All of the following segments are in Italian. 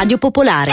Radio Popolare.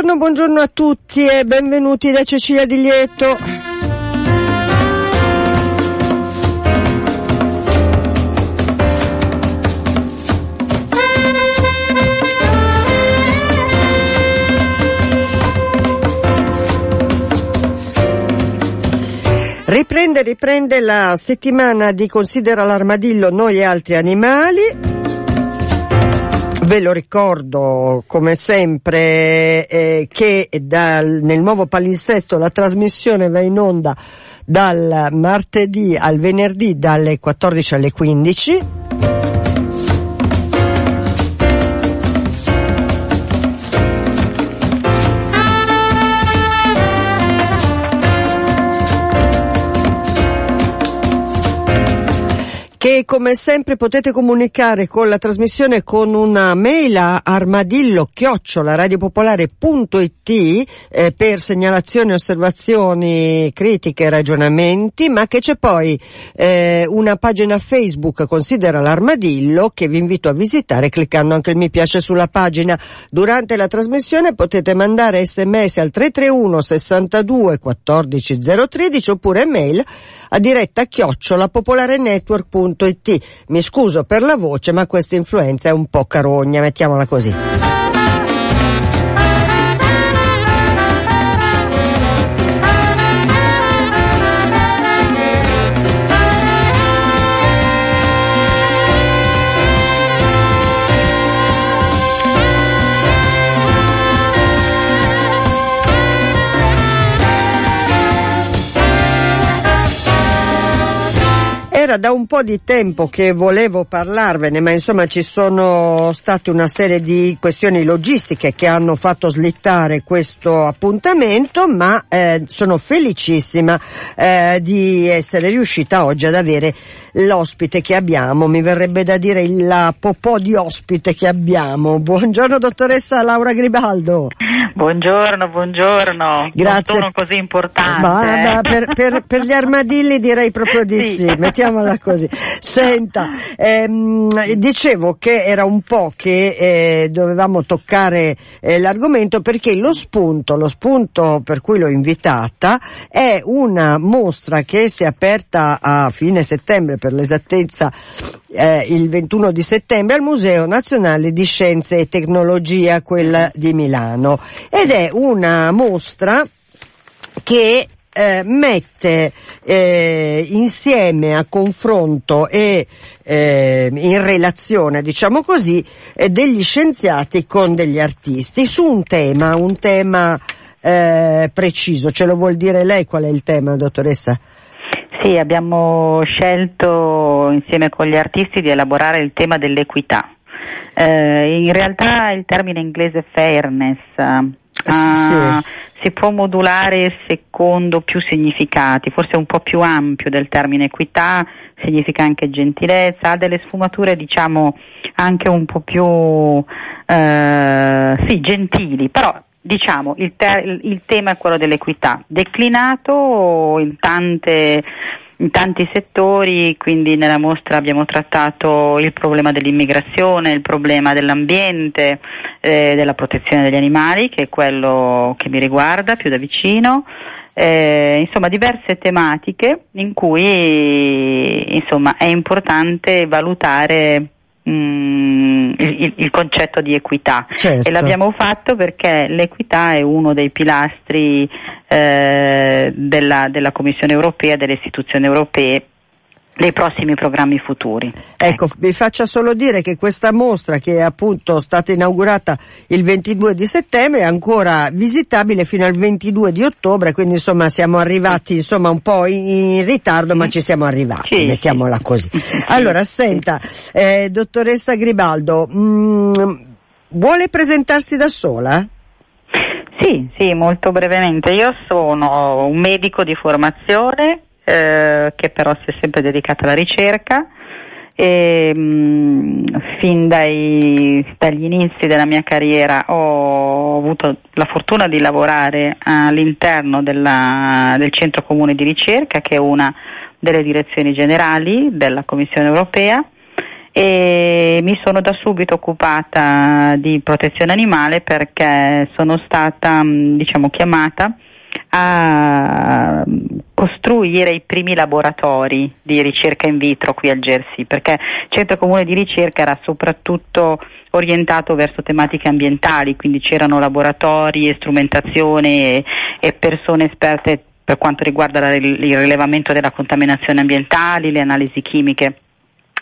Buongiorno a tutti e benvenuti da Cecilia Di Lieto. Riprende la settimana di Considera l'armadillo, noi e altri animali. Ve lo ricordo come sempre che nel nuovo palinsesto la trasmissione va in onda dal martedì al venerdì dalle 14 alle 15. Che come sempre potete comunicare con la trasmissione con una mail a armadillo@radiopopolare.it per segnalazioni, osservazioni, critiche, ragionamenti, ma che c'è poi una pagina Facebook Considera l'armadillo che vi invito a visitare cliccando anche il mi piace sulla pagina. Durante la trasmissione potete mandare sms al 331 62 14 013 oppure mail a diretta@popolarenetwork.it. Mi scuso per la voce, ma questa influenza è un po' carogna, mettiamola così. Era da un po' di tempo che volevo parlarvene, ma insomma ci sono state una serie di questioni logistiche che hanno fatto slittare questo appuntamento, ma sono felicissima di essere riuscita oggi ad avere l'ospite che abbiamo, mi verrebbe da dire il popò di ospite che abbiamo. Buongiorno dottoressa Laura Gribaldo. Buongiorno. Grazie. Un tono così importante. Ma per gli armadilli direi proprio di sì. Mettiamo così. Senta, dicevo che era un po' che dovevamo toccare l'argomento, perché lo spunto per cui l'ho invitata è una mostra che si è aperta a fine settembre, per l'esattezza il 21 di settembre al Museo Nazionale di Scienze e Tecnologia, quella di Milano, ed è una mostra che mette insieme a confronto e in relazione, diciamo così, degli scienziati con degli artisti su un tema preciso. Ce lo vuol dire lei qual è il tema, dottoressa? Sì, abbiamo scelto insieme con gli artisti di elaborare il tema dell'equità. In realtà il termine inglese fairness si può modulare secondo più significati, forse un po' più ampio del termine equità, significa anche gentilezza, ha delle sfumature diciamo anche un po' più gentili, però diciamo il tema è quello dell'equità, declinato in tanti settori. Quindi nella mostra abbiamo trattato il problema dell'immigrazione, il problema dell'ambiente, della protezione degli animali, che è quello che mi riguarda più da vicino, insomma diverse tematiche in cui insomma è importante valutare il concetto di equità. Certo. E l'abbiamo fatto perché l'equità è uno dei pilastri della Commissione Europea, delle istituzioni europee, dei prossimi programmi futuri. Ecco, vi faccia solo dire che questa mostra, che è appunto stata inaugurata il 22 di settembre, è ancora visitabile fino al 22 di ottobre, quindi insomma siamo arrivati un po' in ritardo, ma ci siamo arrivati, mettiamola così. Allora, senta, dottoressa Gribaldo, vuole presentarsi da sola? Sì, molto brevemente. Io sono un medico di formazione, che però si è sempre dedicata alla ricerca, e fin dagli inizi della mia carriera ho avuto la fortuna di lavorare all'interno del Centro Comune di Ricerca, che è una delle direzioni generali della Commissione Europea, e mi sono da subito occupata di protezione animale perché sono stata chiamata a costruire i primi laboratori di ricerca in vitro qui al JRC, perché il Centro Comune di Ricerca era soprattutto orientato verso tematiche ambientali, quindi c'erano laboratori e strumentazione e persone esperte per quanto riguarda il rilevamento della contaminazione ambientale, le analisi chimiche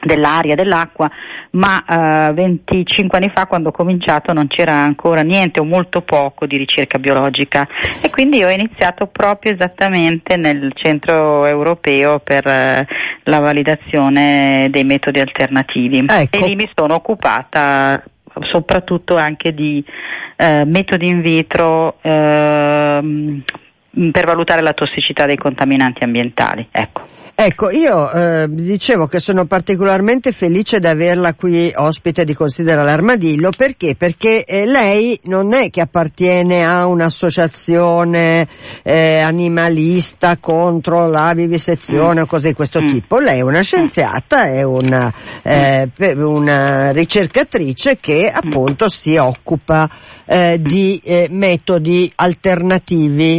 dell'aria, dell'acqua, ma 25 anni fa, quando ho cominciato, non c'era ancora niente o molto poco di ricerca biologica, e quindi ho iniziato proprio esattamente nel Centro Europeo per la validazione dei metodi alternativi, ecco. E lì mi sono occupata soprattutto anche di metodi in vitro per valutare la tossicità dei contaminanti ambientali. Ecco, io dicevo che sono particolarmente felice di averla qui ospite di Considera l'armadillo, perché lei non è che appartiene a un'associazione animalista contro la vivisezione o cose di questo tipo. Lei è una scienziata, è una ricercatrice che appunto si occupa di metodi alternativi,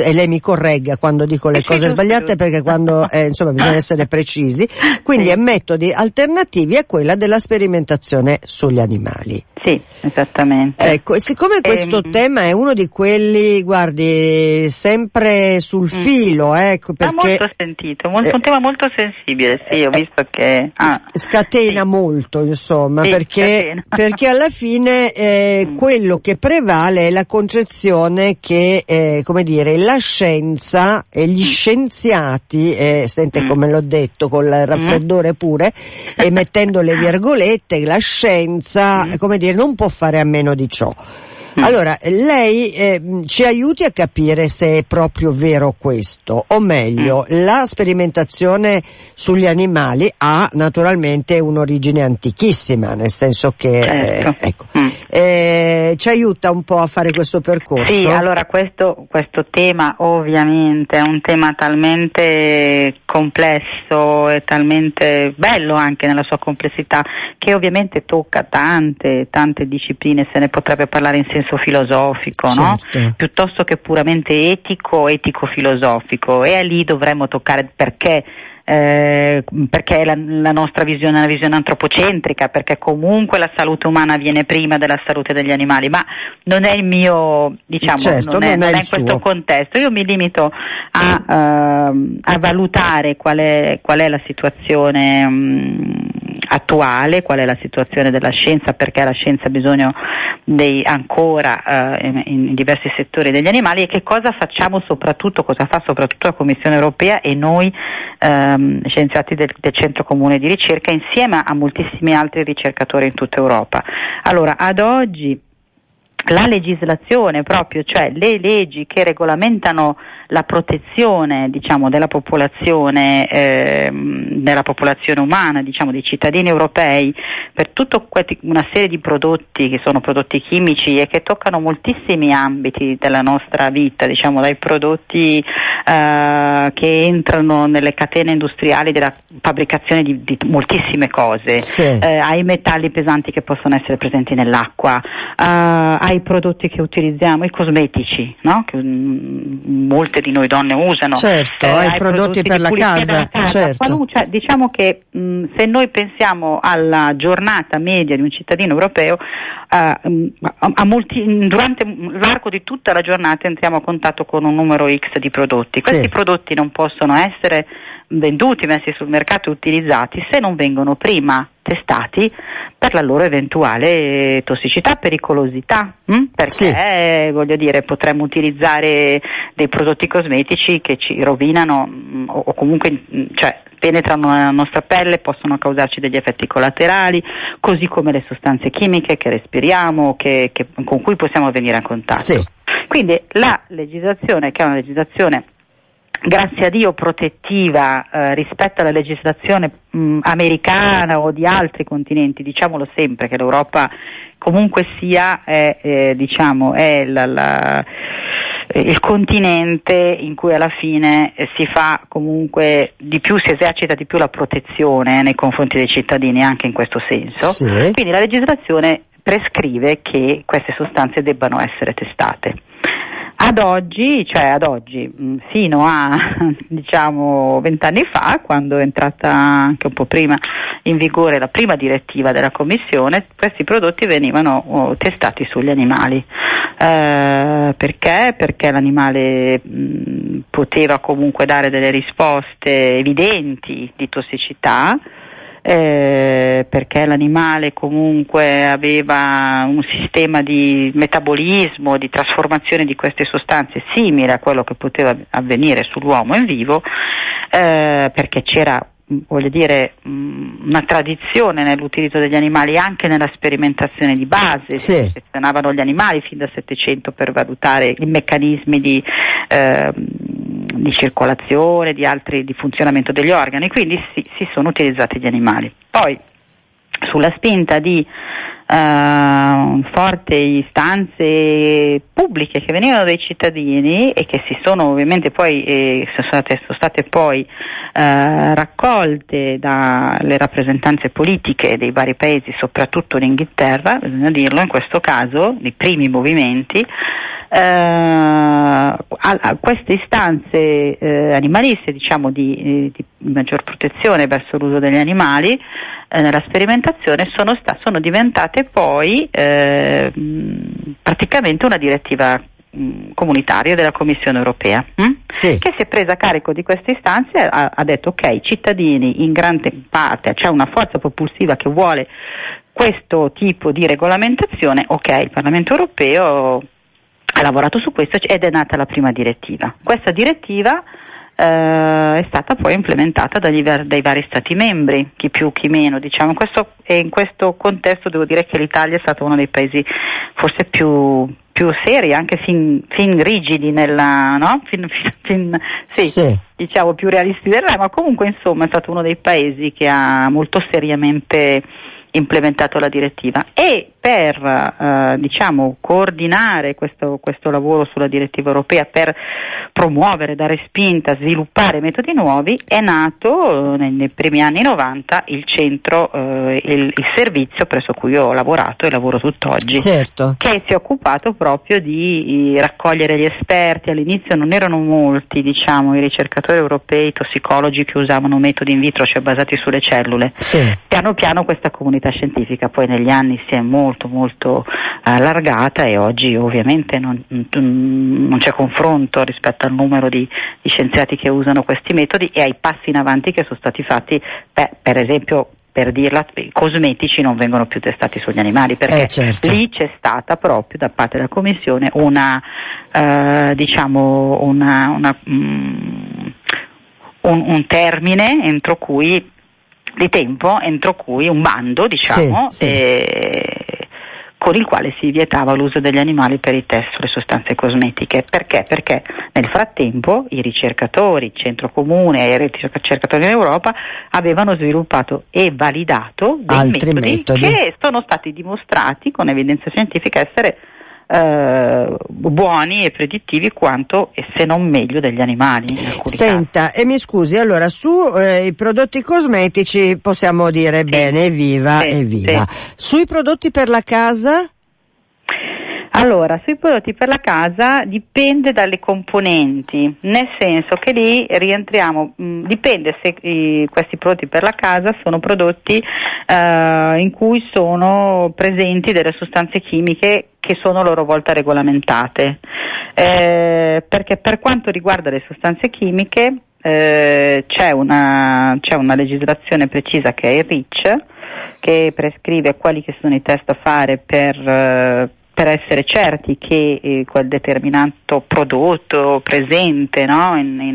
e lei mi corregga quando dico le cose sbagliate, perché quando bisogna essere precisi, quindi metodi alternativi a quella della sperimentazione sugli animali. Sì, esattamente. Ecco, siccome questo tema è uno di quelli, guardi, sempre sul filo, ecco, perché molto sentito, un tema molto sensibile, sì, ho visto che scatena molto, insomma, perché alla fine quello che prevale è la concezione che la scienza e gli scienziati, sente come l'ho detto con il raffreddore pure e mettendo le virgolette, la scienza non può fare a meno di ciò. Allora, lei ci aiuti a capire se è proprio vero questo, o meglio, la sperimentazione sugli animali ha naturalmente un'origine antichissima, nel senso che ci aiuta un po' a fare questo percorso. Sì, allora questo tema ovviamente è un tema talmente complesso e talmente bello anche nella sua complessità, che ovviamente tocca tante discipline, se ne potrebbe parlare in senso filosofico, certo, no? Piuttosto che puramente etico-filosofico, e lì dovremmo toccare perché perché la nostra visione è una visione antropocentrica, perché comunque la salute umana viene prima della salute degli animali, ma non è il mio, diciamo, certo, non è questo contesto. Io mi limito a valutare qual è la situazione attuale, qual è la situazione della scienza, perché la scienza ha bisogno ancora in diversi settori degli animali, e che cosa facciamo soprattutto, cosa fa soprattutto la Commissione Europea e noi scienziati del Centro Comune di Ricerca, insieme a moltissimi altri ricercatori in tutta Europa. Allora, ad oggi la legislazione proprio, cioè le leggi che regolamentano la protezione, diciamo, della popolazione umana, diciamo, dei cittadini europei, per tutta una serie di prodotti che sono prodotti chimici e che toccano moltissimi ambiti della nostra vita, diciamo, dai prodotti che entrano nelle catene industriali della fabbricazione di moltissime cose, sì, ai metalli pesanti che possono essere presenti nell'acqua, ai prodotti che utilizziamo, i cosmetici, no? Che molte di noi donne usano, certo, ai prodotti per la casa, certo. Cioè, diciamo che se noi pensiamo alla giornata media di un cittadino europeo, durante l'arco di tutta la giornata entriamo a contatto con un numero X di prodotti, sì. Questi prodotti non possono essere venduti, messi sul mercato e utilizzati se non vengono prima testati per la loro eventuale tossicità, pericolosità, perché sì, voglio dire, potremmo utilizzare dei prodotti cosmetici che ci rovinano o comunque, cioè, penetrano nella nostra pelle, possono causarci degli effetti collaterali, così come le sostanze chimiche che respiriamo, con cui possiamo venire a contatto. Sì. Quindi la legislazione, che è una legislazione, grazie a Dio, protettiva rispetto alla legislazione americana o di altri continenti, diciamolo sempre che l'Europa comunque sia il continente in cui alla fine si fa comunque di più, si esercita di più la protezione nei confronti dei cittadini anche in questo senso, sì. Quindi la legislazione prescrive che queste sostanze debbano essere testate. Ad oggi, fino a, diciamo, 20 anni fa, quando è entrata anche un po' prima in vigore la prima direttiva della Commissione, questi prodotti venivano testati sugli animali. Perché? Perché l'animale poteva comunque dare delle risposte evidenti di tossicità, perché l'animale comunque aveva un sistema di metabolismo, di trasformazione di queste sostanze simile a quello che poteva avvenire sull'uomo in vivo, perché c'era, voglio dire, una tradizione nell'utilizzo degli animali anche nella sperimentazione di base, sì. Si selezionavano gli animali fin dal Settecento per valutare i meccanismi di circolazione, di funzionamento degli organi, quindi si sono utilizzati gli animali. Poi, sulla spinta di forti istanze pubbliche che venivano dai cittadini e che si sono ovviamente poi sono state poi raccolte dalle rappresentanze politiche dei vari paesi, soprattutto in Inghilterra, bisogna dirlo, in questo caso i primi movimenti, a queste istanze animaliste, diciamo, di maggior protezione verso l'uso degli animali nella sperimentazione sono diventate poi praticamente una direttiva comunitaria della Commissione Europea, sì, che si è presa carico di queste istanze, ha detto ok, i cittadini in grande parte, c'è una forza propulsiva che vuole questo tipo di regolamentazione, ok, il Parlamento Europeo ha lavorato su questo ed è nata la prima direttiva. Questa direttiva è stata poi implementata dai vari stati membri, chi più chi meno, diciamo. In questo contesto devo dire che l'Italia è stato uno dei paesi forse più seri, anche fin rigidi nella, no? Sì. Diciamo più realisti del re, ma comunque insomma è stato uno dei paesi che ha molto seriamente implementato la direttiva, e per coordinare questo lavoro sulla direttiva europea, per promuovere, dare spinta, sviluppare metodi nuovi, è nato nei primi anni 90 il centro, il servizio presso cui ho lavorato e lavoro tutt'oggi, certo, che si è occupato proprio di raccogliere gli esperti. All'inizio non erano molti, i ricercatori europei, tossicologi, che usavano metodi in vitro, cioè basati sulle cellule. Sì. Piano piano questa comunità scientifica poi negli anni si è molto molto allargata e oggi ovviamente non c'è confronto rispetto al numero di scienziati che usano questi metodi e ai passi in avanti che sono stati fatti, per esempio, per dirla, i cosmetici non vengono più testati sugli animali, perché certo, lì c'è stata proprio da parte della Commissione un termine entro cui un bando, sì. Con il quale si vietava l'uso degli animali per i test sulle sostanze cosmetiche. Perché? Perché nel frattempo i ricercatori, il Centro Comune e i ricercatori in Europa avevano sviluppato e validato dei metodi che sono stati dimostrati con evidenza scientifica essere buoni e predittivi quanto, e se non meglio, degli animali in alcuni casi. E mi scusi, allora sui prodotti cosmetici possiamo dire bene, evviva. Sui prodotti per la casa? Allora, sui prodotti per la casa dipende dalle componenti, nel senso che lì rientriamo, dipende se questi prodotti per la casa sono prodotti in cui sono presenti delle sostanze chimiche che sono a loro volta regolamentate, perché per quanto riguarda le sostanze chimiche c'è una legislazione precisa che è il REACH, che prescrive quali che sono i test da fare per essere certi che quel determinato prodotto presente quel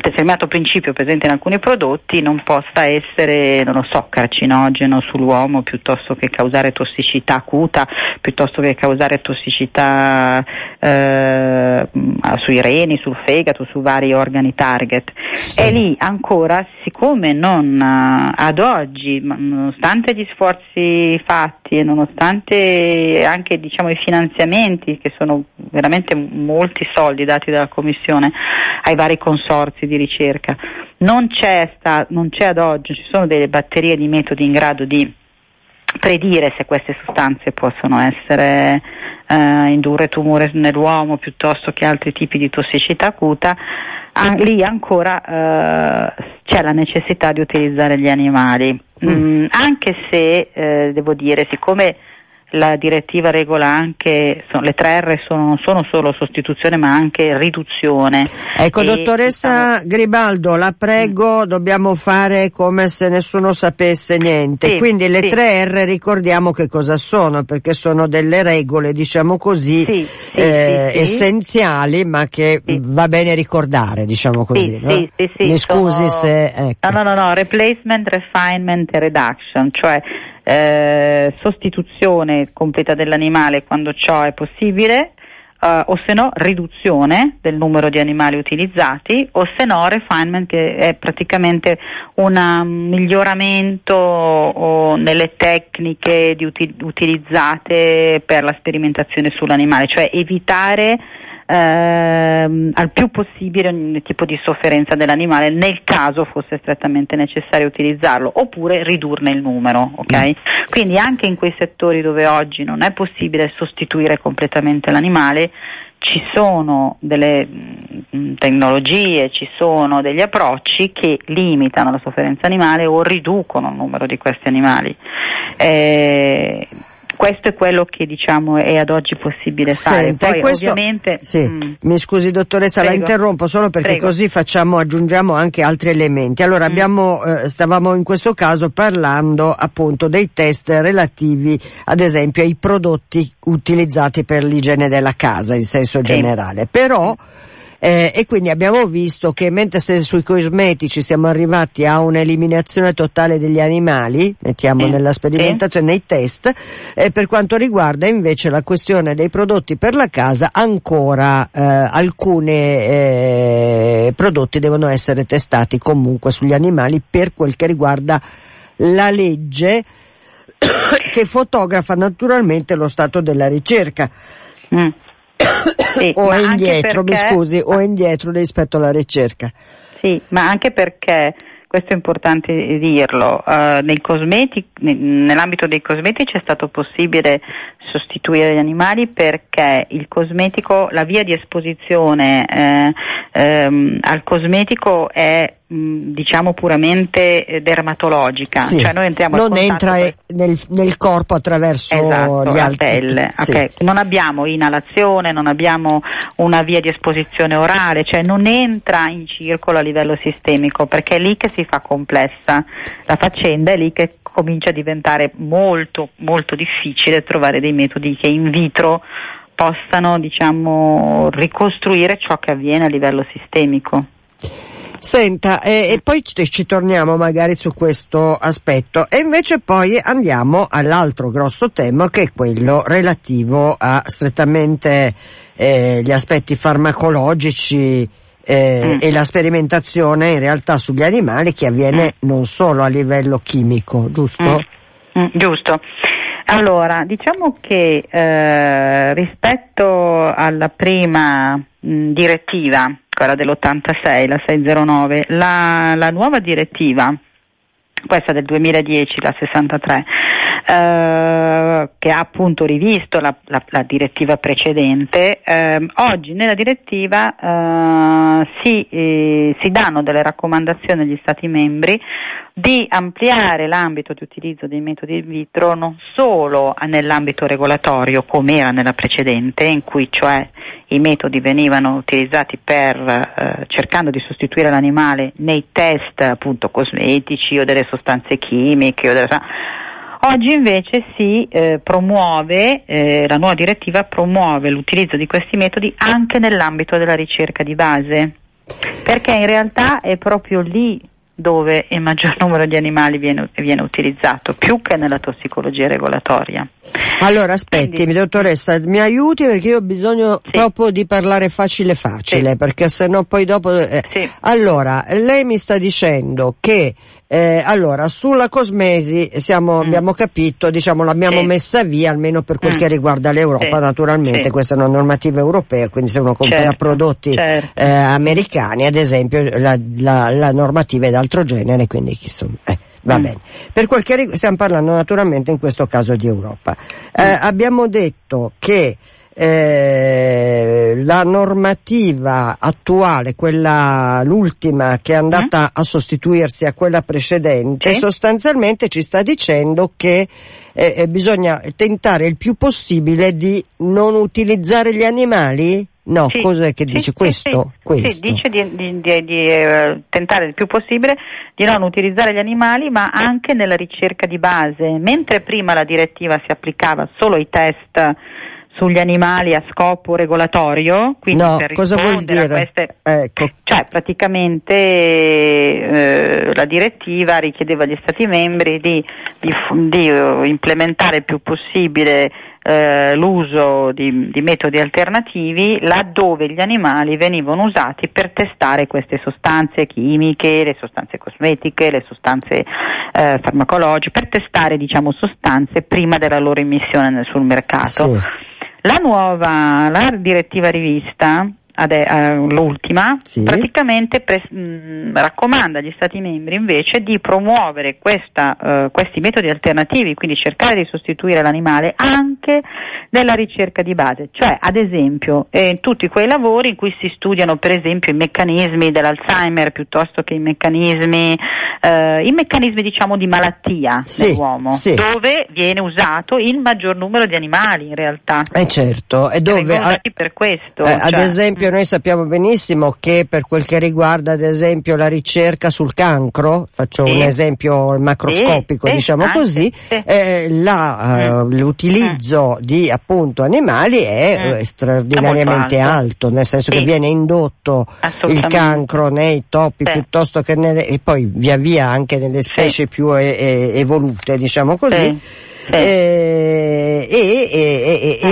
determinato principio presente in alcuni prodotti non possa essere, carcinogeno sull'uomo, piuttosto che causare tossicità acuta, piuttosto che causare tossicità sui reni, sul fegato, su vari organi target. E lì ancora, siccome non ad oggi, nonostante gli sforzi fatti e nonostante anche i finanziamenti, che sono veramente molti soldi dati dalla Commissione ai vari consorzi di ricerca, non c'è ad oggi, ci sono delle batterie di metodi in grado di predire se queste sostanze possono essere indurre tumore nell'uomo piuttosto che altri tipi di tossicità acuta. Lì ancora c'è la necessità di utilizzare gli animali, anche se devo dire, siccome la direttiva regola anche le 3R, non sono solo sostituzione ma anche riduzione. Dottoressa Gribaldo, la prego, dobbiamo fare come se nessuno sapesse niente. Sì, quindi le 3R ricordiamo che cosa sono, perché sono delle regole, essenziali, ma che va bene ricordare, no? Mi scusi se ecco. No, replacement, refinement e reduction, cioè sostituzione completa dell'animale quando ciò è possibile, o se no riduzione del numero di animali utilizzati, o se no refinement, che è praticamente un miglioramento nelle tecniche utilizzate per la sperimentazione sull'animale, cioè evitare al più possibile ogni tipo di sofferenza dell'animale nel caso fosse strettamente necessario utilizzarlo, oppure ridurne il numero, ok? Quindi anche in quei settori dove oggi non è possibile sostituire completamente l'animale, ci sono delle tecnologie, ci sono degli approcci che limitano la sofferenza animale o riducono il numero di questi animali. Questo è quello che è ad oggi possibile fare. Poi questo, ovviamente. Sì. Mi scusi dottoressa, prego, la interrompo solo perché così aggiungiamo anche altri elementi. Allora stavamo in questo caso parlando appunto dei test relativi ad esempio ai prodotti utilizzati per l'igiene della casa in senso generale. Però e quindi abbiamo visto che mentre sui cosmetici siamo arrivati a un'eliminazione totale degli animali, nella sperimentazione, nei test, per quanto riguarda invece la questione dei prodotti per la casa, ancora alcuni prodotti devono essere testati comunque sugli animali per quel che riguarda la legge che fotografa naturalmente lo stato della ricerca. Sì, o è indietro, perché... mi scusi, o è indietro rispetto alla ricerca. Sì, ma anche perché, questo è importante dirlo, nell'ambito dei cosmetici è stato possibile sostituire gli animali perché il cosmetico, la via di esposizione al cosmetico è diciamo puramente dermatologica, sì, cioè noi entriamo non entra nel corpo attraverso, esatto, gli altri, pelle, okay. Sì. Non abbiamo inalazione, non abbiamo una via di esposizione orale, cioè non entra in circolo a livello sistemico, perché è lì che si fa complessa la faccenda, è lì che comincia a diventare molto molto difficile trovare dei metodi che in vitro possano, diciamo, ricostruire ciò che avviene a livello sistemico. Senta, e poi ci torniamo magari su questo aspetto, e invece poi andiamo all'altro grosso tema, che è quello relativo a strettamente gli aspetti farmacologici e la sperimentazione in realtà sugli animali, che avviene non solo a livello chimico, giusto? Giusto. Allora, diciamo che rispetto alla prima direttiva, quella dell'86, la 609, la nuova direttiva, questa del 2010, la 63, che ha appunto rivisto la direttiva precedente, oggi nella direttiva si danno delle raccomandazioni agli Stati membri di ampliare l'ambito di utilizzo dei metodi in vitro non solo nell'ambito regolatorio, come era nella precedente, in cui cioè i metodi venivano utilizzati per cercando di sostituire l'animale nei test appunto cosmetici o delle sostanze chimiche o oggi invece si promuove, la nuova direttiva promuove l'utilizzo di questi metodi anche nell'ambito della ricerca di base, perché in realtà è proprio lì dove il maggior numero di animali viene utilizzato, più che nella tossicologia regolatoria. Allora aspettimi, quindi, dottoressa, mi aiuti, perché io ho bisogno proprio di parlare facile, sì, perché sennò poi dopo... Sì. Allora, lei mi sta dicendo che allora sulla cosmesi abbiamo capito, diciamo l'abbiamo messa via, almeno per quel che riguarda l'Europa, naturalmente questa è una normativa europea, quindi se uno compra prodotti americani, ad esempio, la normativa è d'altro genere, quindi insomma... Va bene. Per quel che stiamo parlando naturalmente in questo caso di Europa. Abbiamo detto che la normativa attuale, l'ultima che è andata a sostituirsi a quella precedente, sostanzialmente ci sta dicendo che bisogna tentare il più possibile di non utilizzare gli animali? No, cos'è che dice questo? Sì, dice di tentare il più possibile di non utilizzare gli animali, ma anche nella ricerca di base. Mentre prima la direttiva si applicava solo ai test sugli animali a scopo regolatorio, quindi no, per cosa vuol dire? A queste, ecco, cioè praticamente la direttiva richiedeva agli Stati membri di implementare il più possibile l'uso di metodi alternativi laddove gli animali venivano usati per testare queste sostanze chimiche, le sostanze cosmetiche, le sostanze farmacologiche, per testare, diciamo, sostanze prima della loro immissione sul mercato. Sì. La direttiva rivista, l'ultima, praticamente raccomanda agli Stati membri invece di promuovere questi metodi alternativi, quindi cercare di sostituire l'animale anche nella ricerca di base, cioè ad esempio tutti quei lavori in cui si studiano per esempio i meccanismi dell'Alzheimer piuttosto che i meccanismi diciamo di malattia dell'uomo, dove viene usato il maggior numero di animali in realtà, certo, e dove vengono usati per questo, ad esempio noi sappiamo benissimo che per quel che riguarda ad esempio la ricerca sul cancro, faccio un esempio macroscopico, diciamo così, l'utilizzo di appunto animali è straordinariamente alto, nel senso che viene indotto il cancro nei topi piuttosto che e poi via via anche nelle specie più evolute, diciamo così. E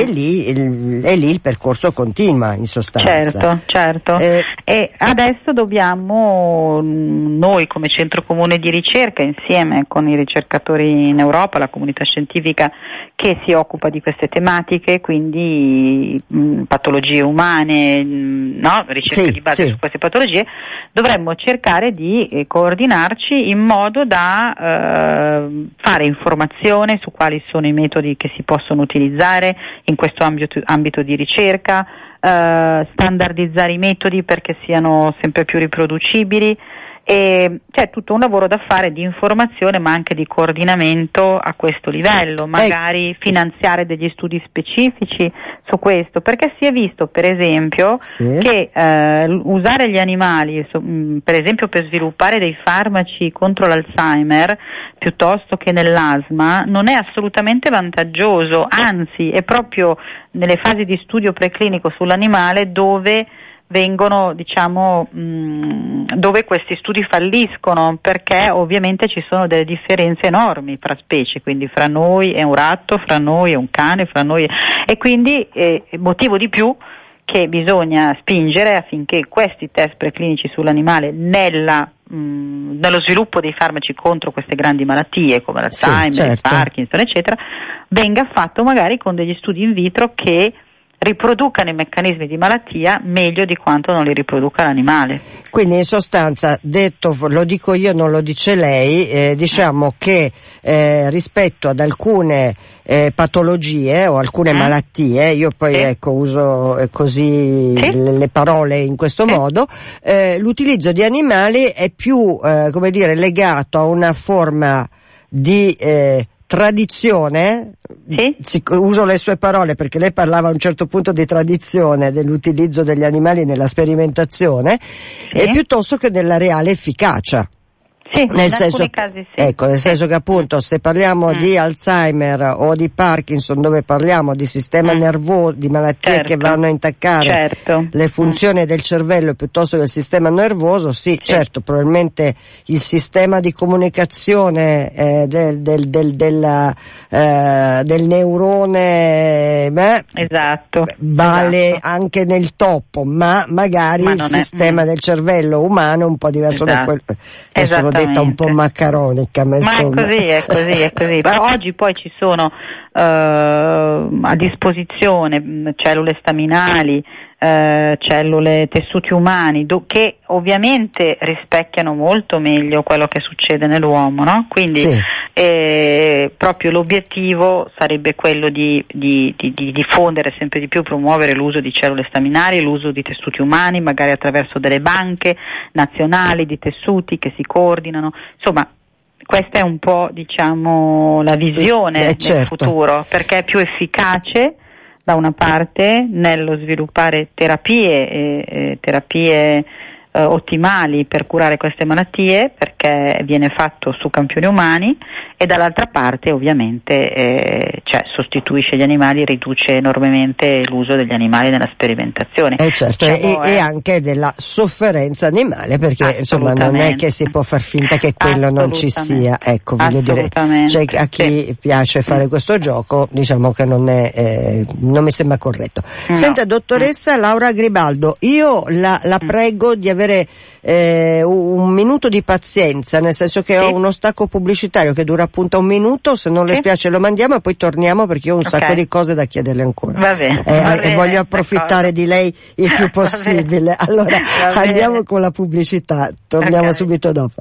lì il percorso continua, in sostanza. Certo. E adesso dobbiamo noi, come Centro Comune di Ricerca, insieme con i ricercatori in Europa, la comunità scientifica che si occupa di queste tematiche, quindi patologie umane, no? Ricerca di base su queste patologie, dovremmo cercare di coordinarci in modo da fare informazione su quali sono i metodi che si possono utilizzare in questo ambito di ricerca, standardizzare i metodi perché siano sempre più riproducibili. E c'è tutto un lavoro da fare di informazione, ma anche di coordinamento a questo livello, magari finanziare degli studi specifici su questo, perché si è visto per esempio che usare gli animali per esempio per sviluppare dei farmaci contro l'Alzheimer piuttosto che nell'asma non è assolutamente vantaggioso, anzi è proprio nelle fasi di studio preclinico sull'animale dove vengono, dove questi studi falliscono, perché ovviamente ci sono delle differenze enormi fra specie, quindi fra noi e un ratto, fra noi e un cane, fra noi e quindi motivo di più che bisogna spingere affinché questi test preclinici sull'animale nello sviluppo dei farmaci contro queste grandi malattie come l'Alzheimer, il Parkinson, eccetera, venga fatto magari con degli studi in vitro che riproducano i meccanismi di malattia meglio di quanto non li riproduca l'animale. Quindi in sostanza, detto, lo dico io, non lo dice lei, diciamo che rispetto ad alcune patologie o alcune malattie, io poi uso così le parole in questo modo, l'utilizzo di animali è più legato a una forma di tradizione, uso le sue parole perché lei parlava a un certo punto di tradizione dell'utilizzo degli animali nella sperimentazione, e piuttosto che della reale efficacia. Nel senso che appunto se parliamo di Alzheimer o di Parkinson, dove parliamo di sistema nervoso, di malattie che vanno a intaccare le funzioni del cervello piuttosto che il sistema nervoso, probabilmente il sistema di comunicazione del neurone vale anche nel topo, ma magari il sistema del cervello umano è un po' diverso da quello. Detta un po' maccaronica, ma è così. Oggi poi ci sono a disposizione cellule staminali, cellule, tessuti umani che ovviamente rispecchiano molto meglio quello che succede nell'uomo, no? Quindi proprio l'obiettivo sarebbe quello di diffondere sempre di più, promuovere l'uso di cellule staminali, l'uso di tessuti umani, magari attraverso delle banche nazionali di tessuti che si coordinano, insomma. Questa è un po', la visione del futuro, perché è più efficace da una parte nello sviluppare terapie ottimali per curare queste malattie, perché viene fatto su campioni umani, e dall'altra parte ovviamente sostituisce gli animali, riduce enormemente l'uso degli animali nella sperimentazione. E anche della sofferenza animale, perché insomma non è che si può far finta che quello non ci sia, voglio dire, a chi piace fare questo gioco, diciamo che non è non mi sembra corretto. No. Senta dottoressa Laura Gribaldo, io la prego di avere un minuto di pazienza, nel senso che ho uno stacco pubblicitario che dura appunto un minuto, se non le spiace lo mandiamo e poi torniamo, perché io ho un sacco di cose da chiederle ancora. Va bene, voglio approfittare di lei il più possibile. Allora andiamo con la pubblicità, torniamo subito dopo.